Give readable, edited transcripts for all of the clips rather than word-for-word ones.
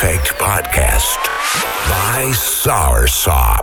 Perfect Podcast by SourSaw.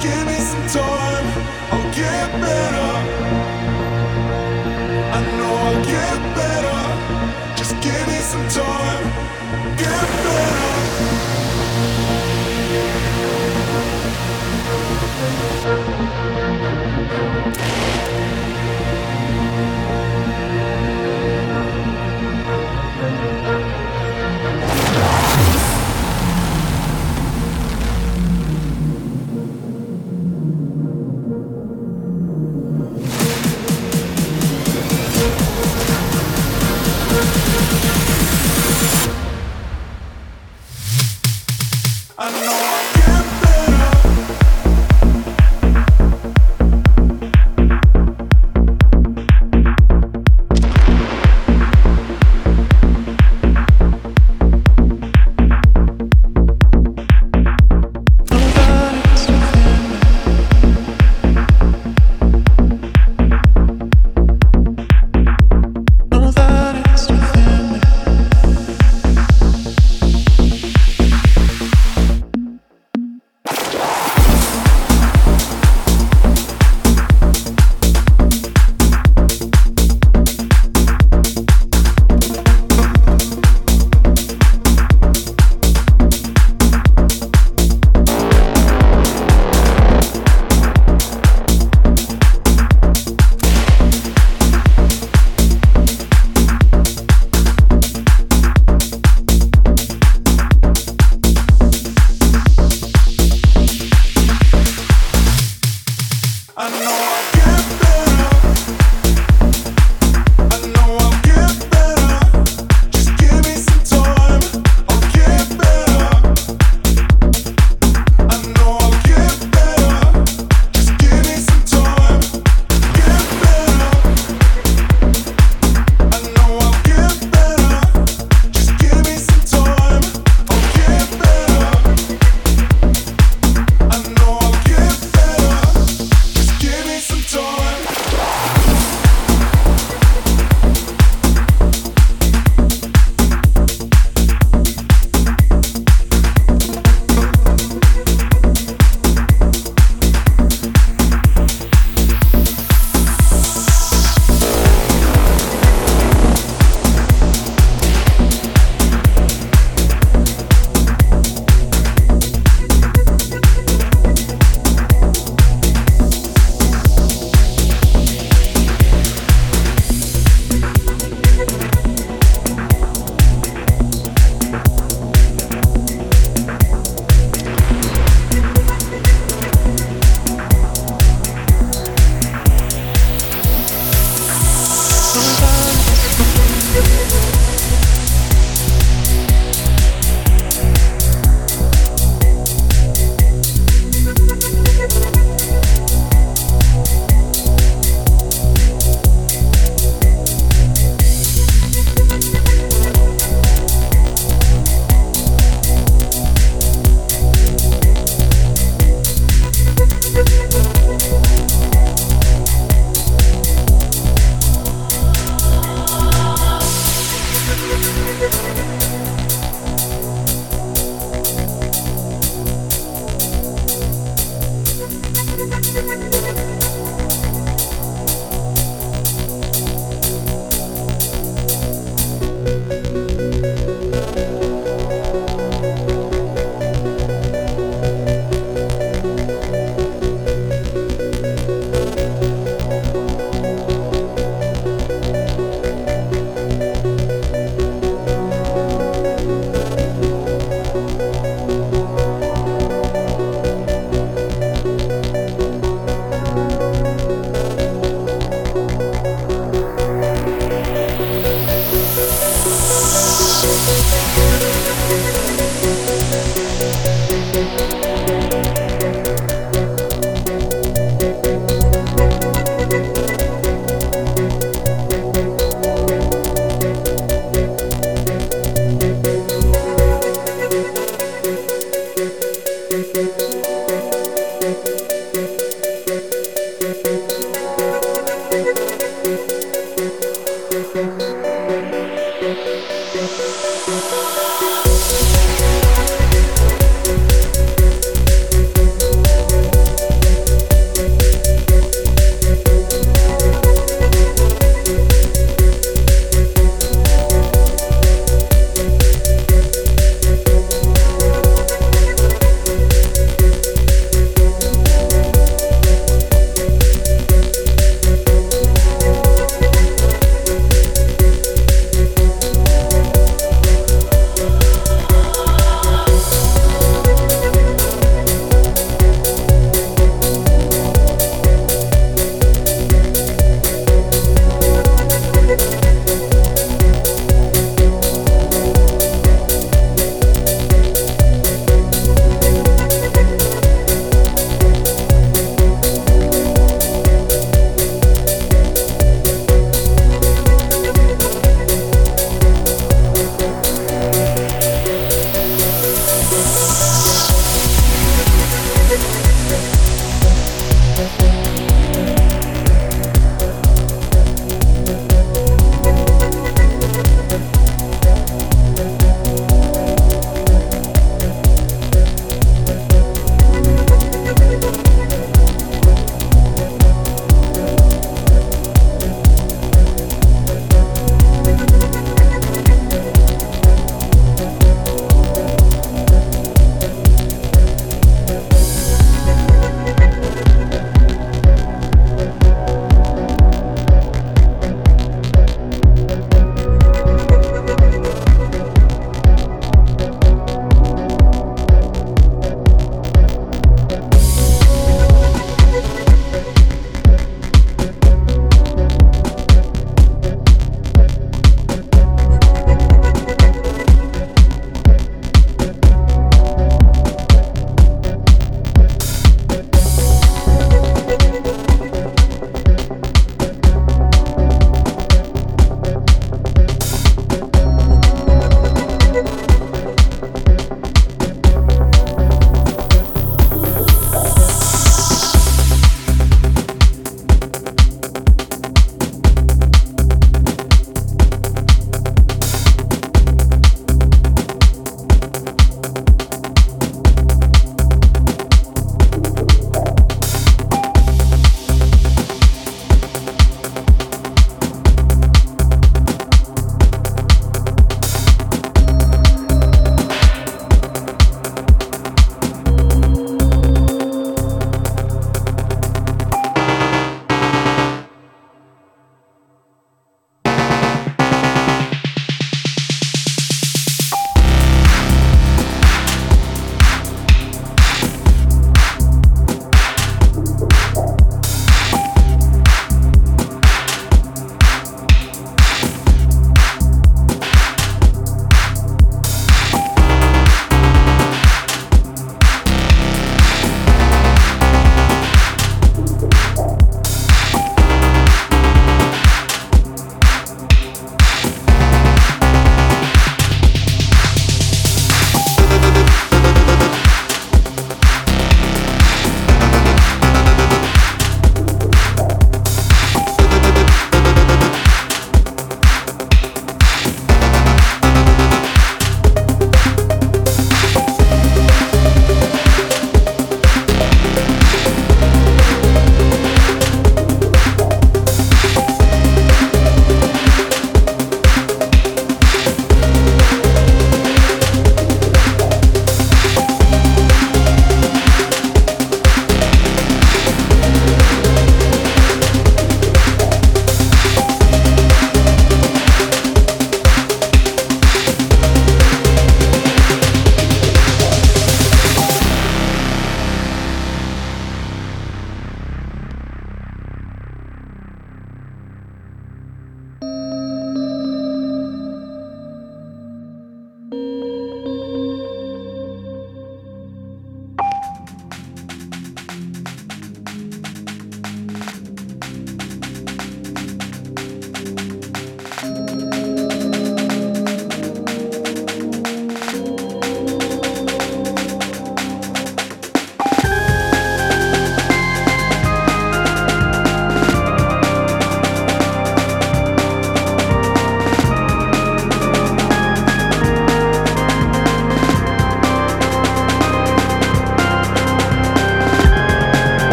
Give me some time, I'll get better. I know I'll get better. Just give me some time, get better. I know I get better.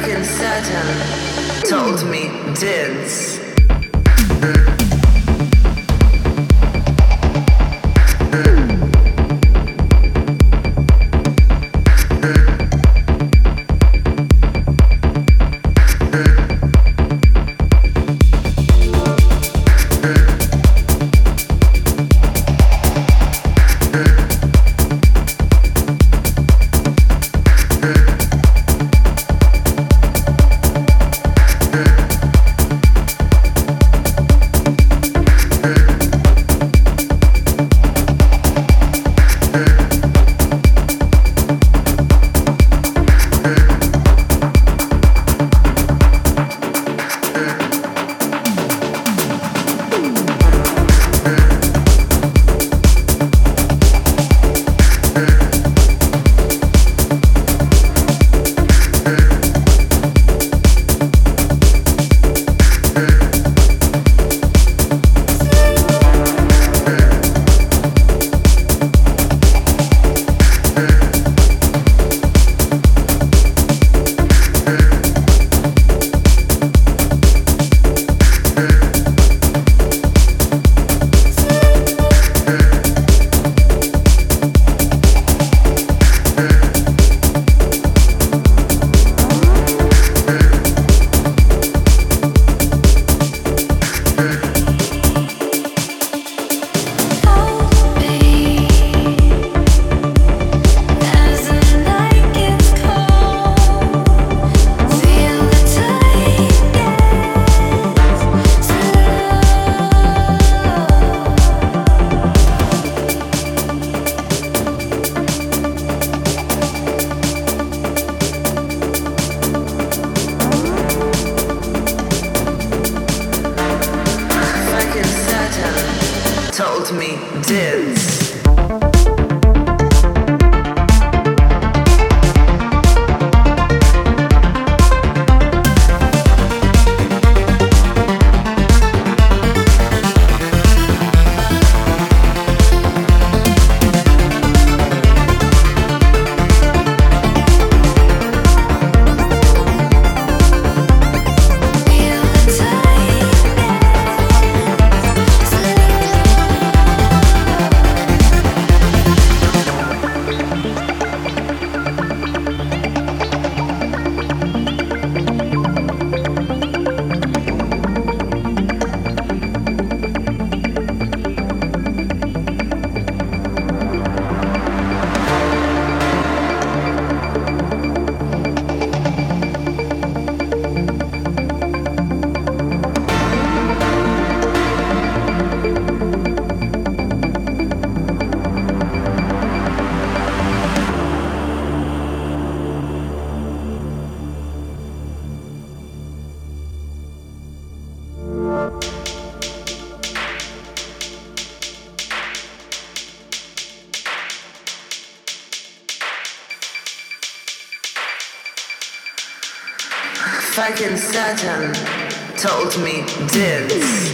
second Saturn told me dance. Fucking Saturn told me dance.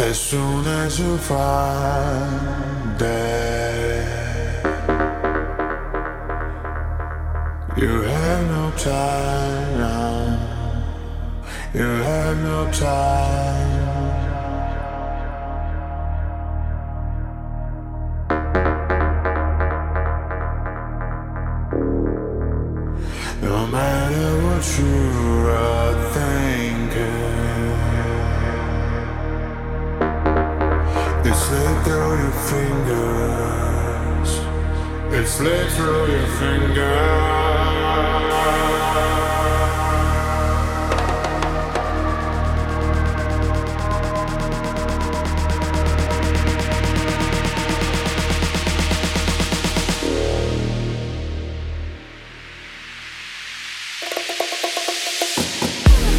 As soon as you find that you have no time, you have no time. No matter what you are thinking, it's slid through your fingers. It's slid through your fingers.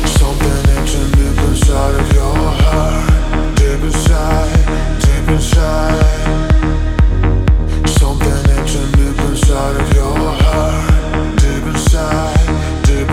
Something that's deep inside of your heart, deep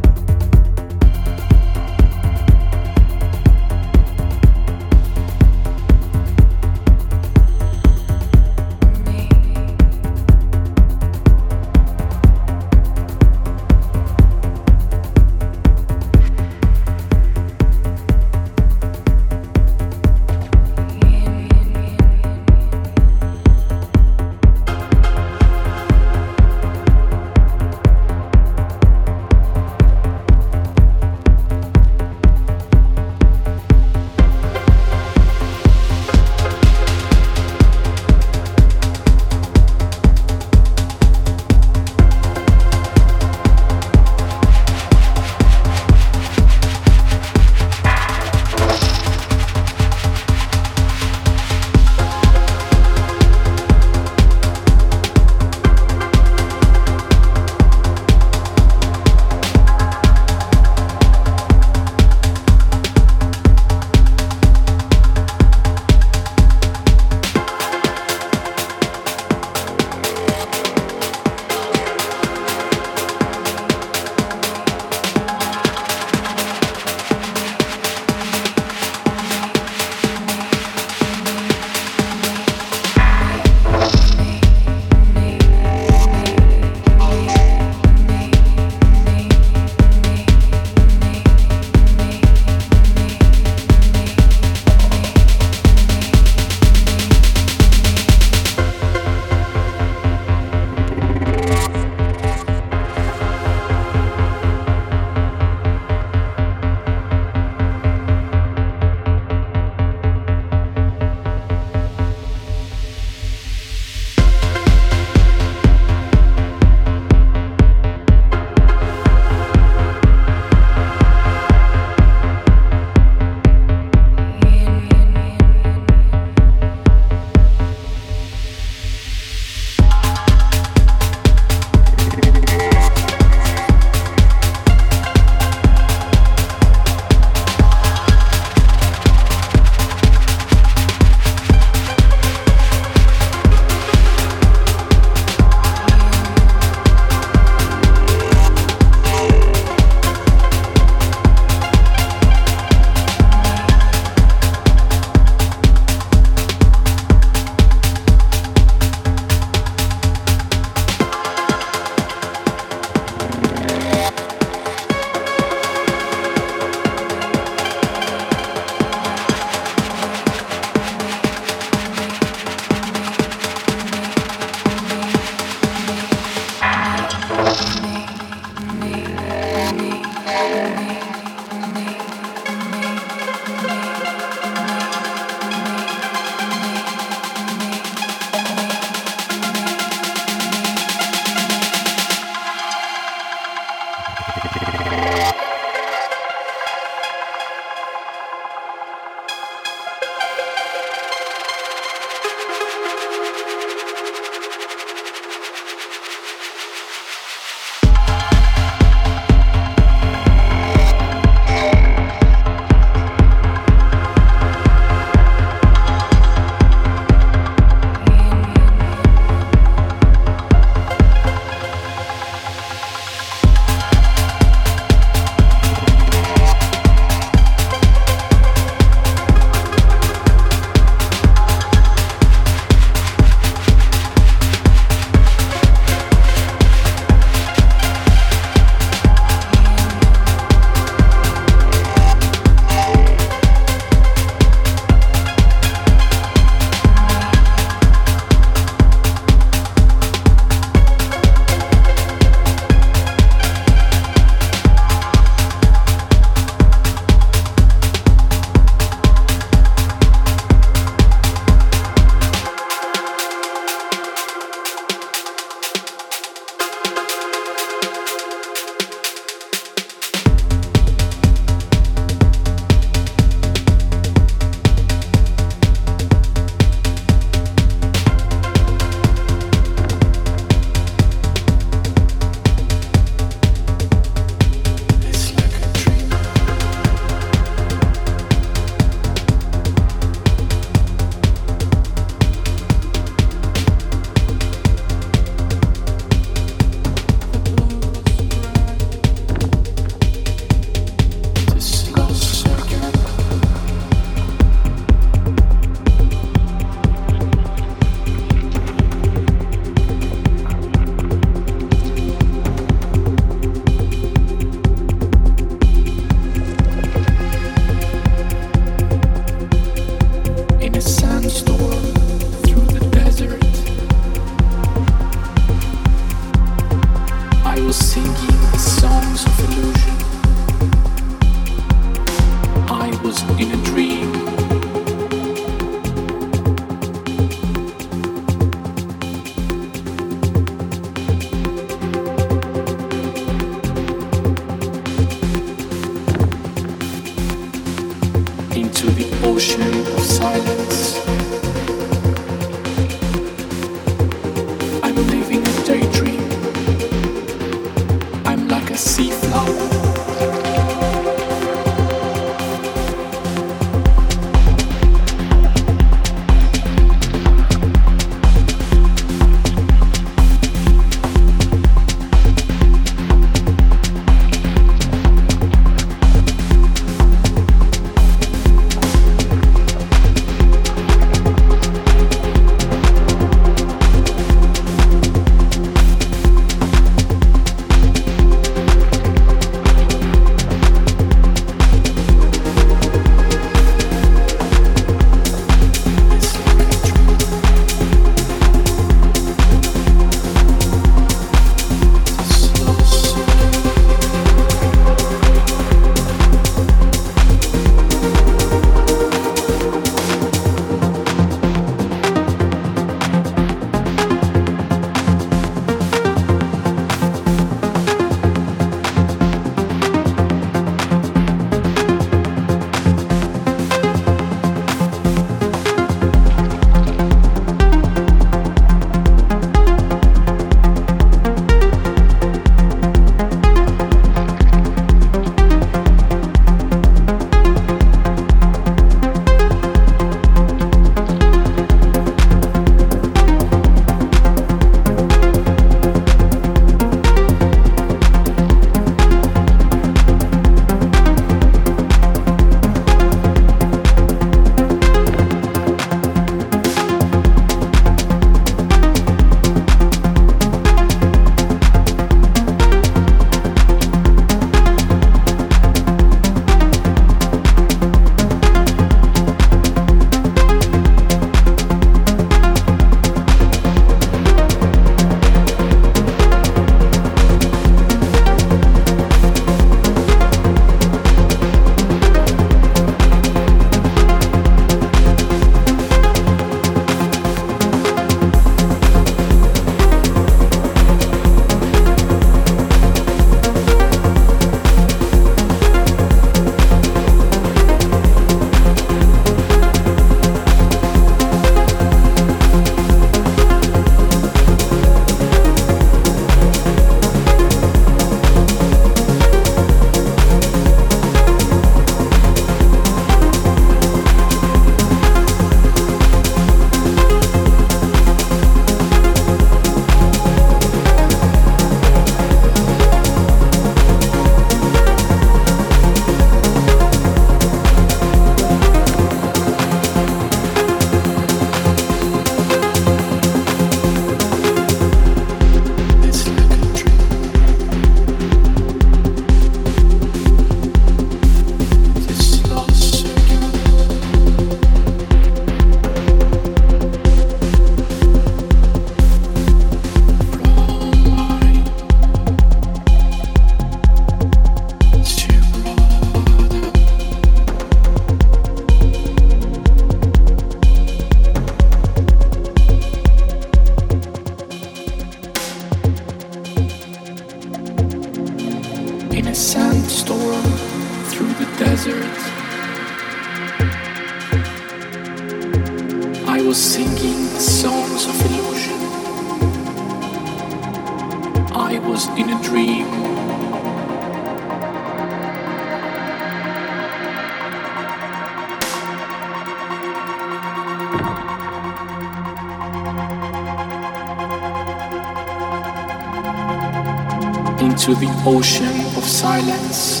To the ocean of silence.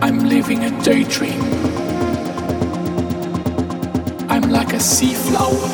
I'm living a daydream. I'm like a sea flower.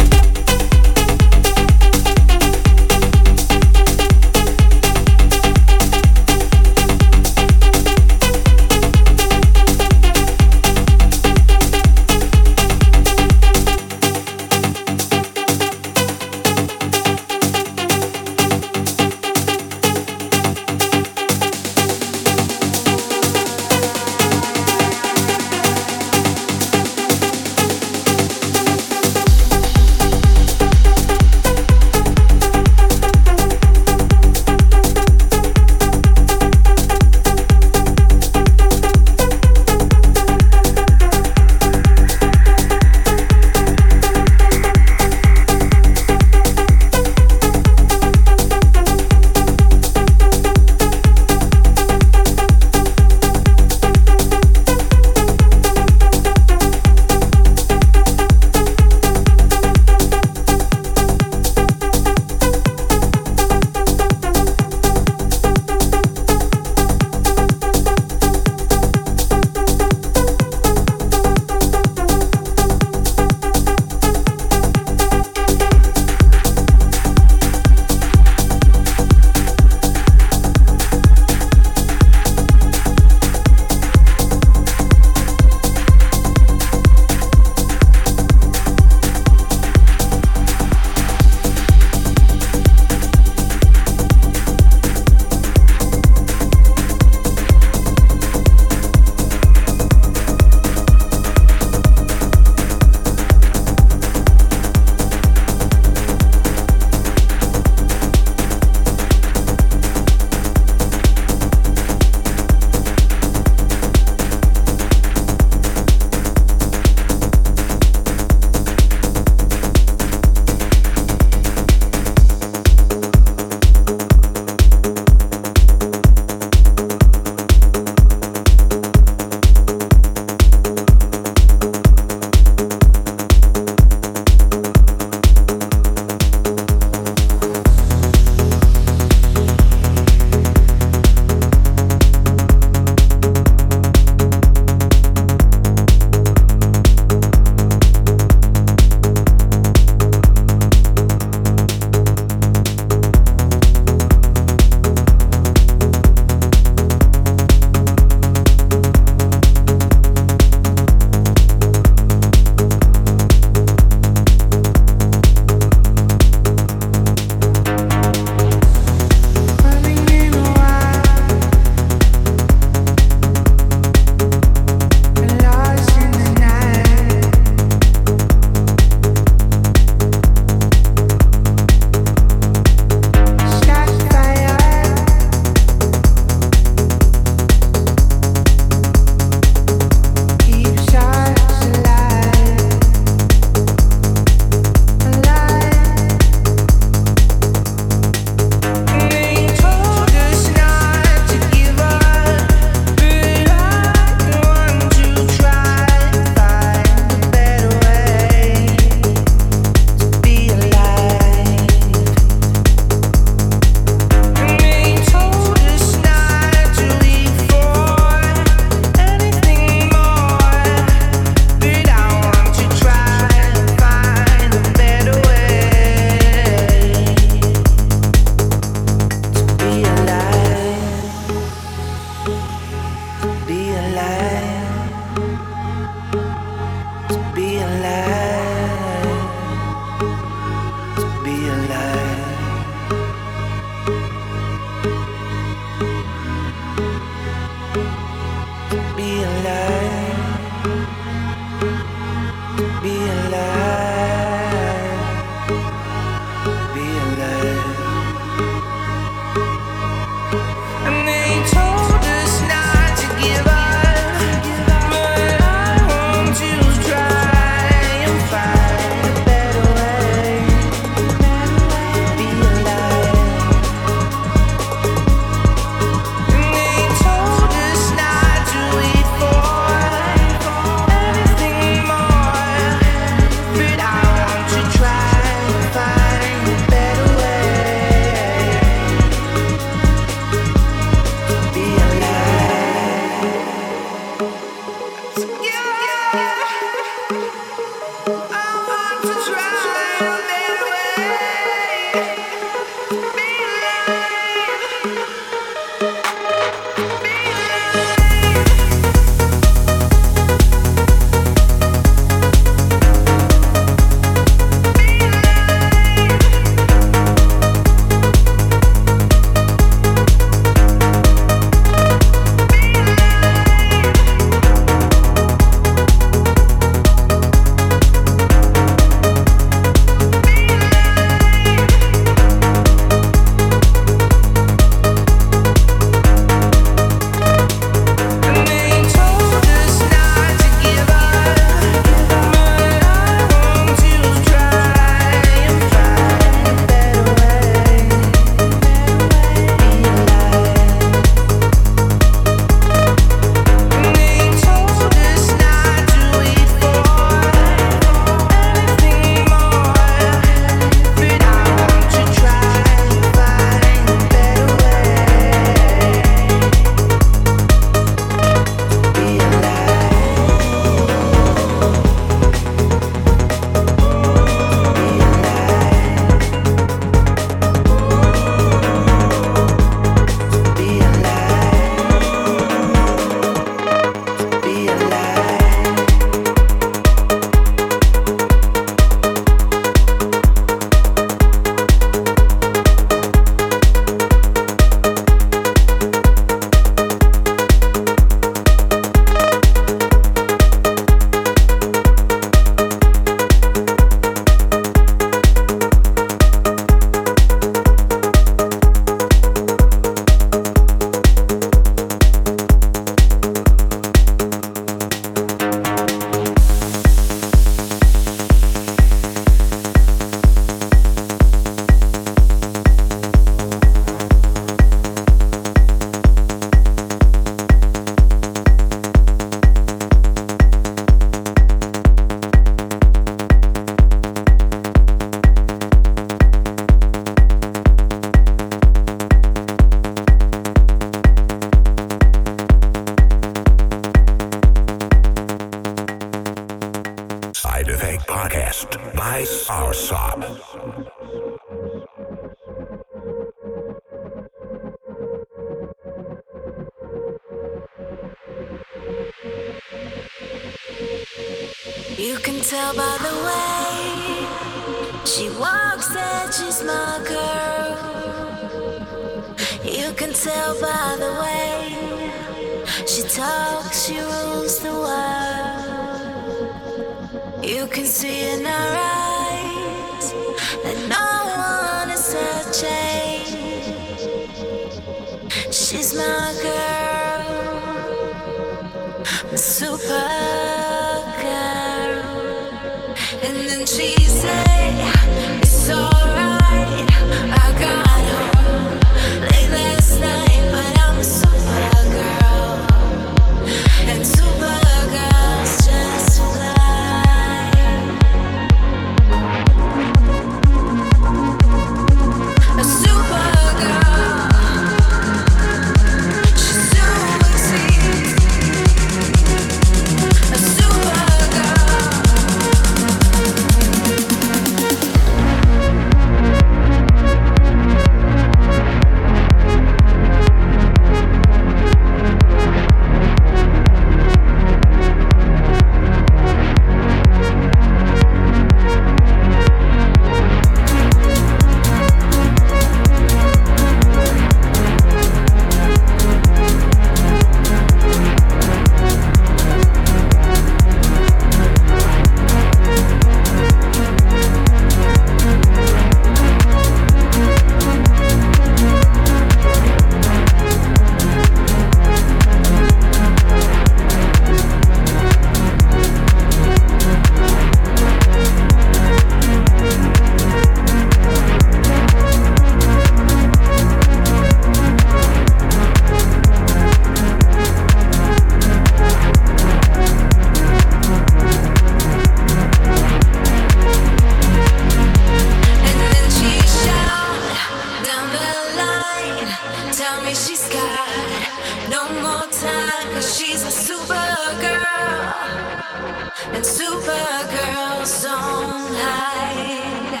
Supergirls don't hide.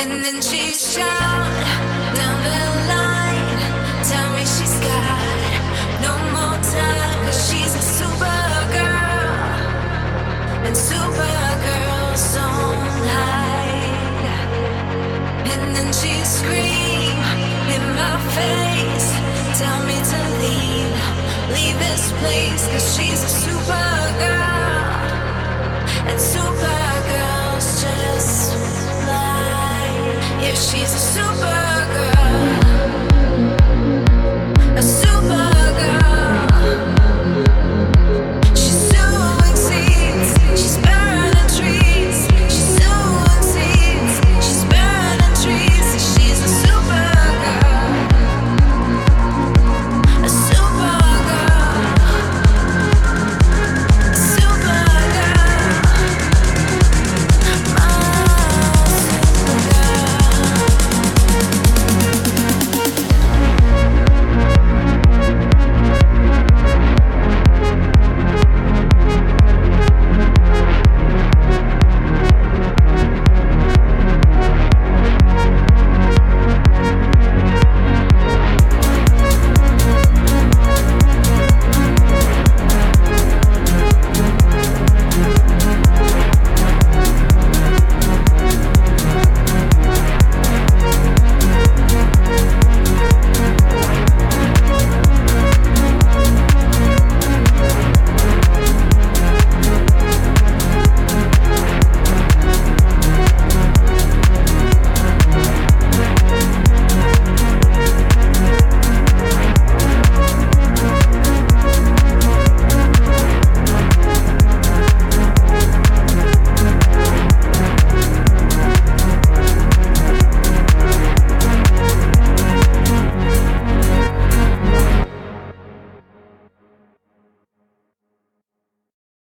And then she shout down the line, tell me she's got no more time, 'cause she's a supergirl. And supergirls don't hide. And then she scream in my face, tell me to leave this place, 'cause she's a supergirl. And supergirls just fly. Yeah, she's a supergirl.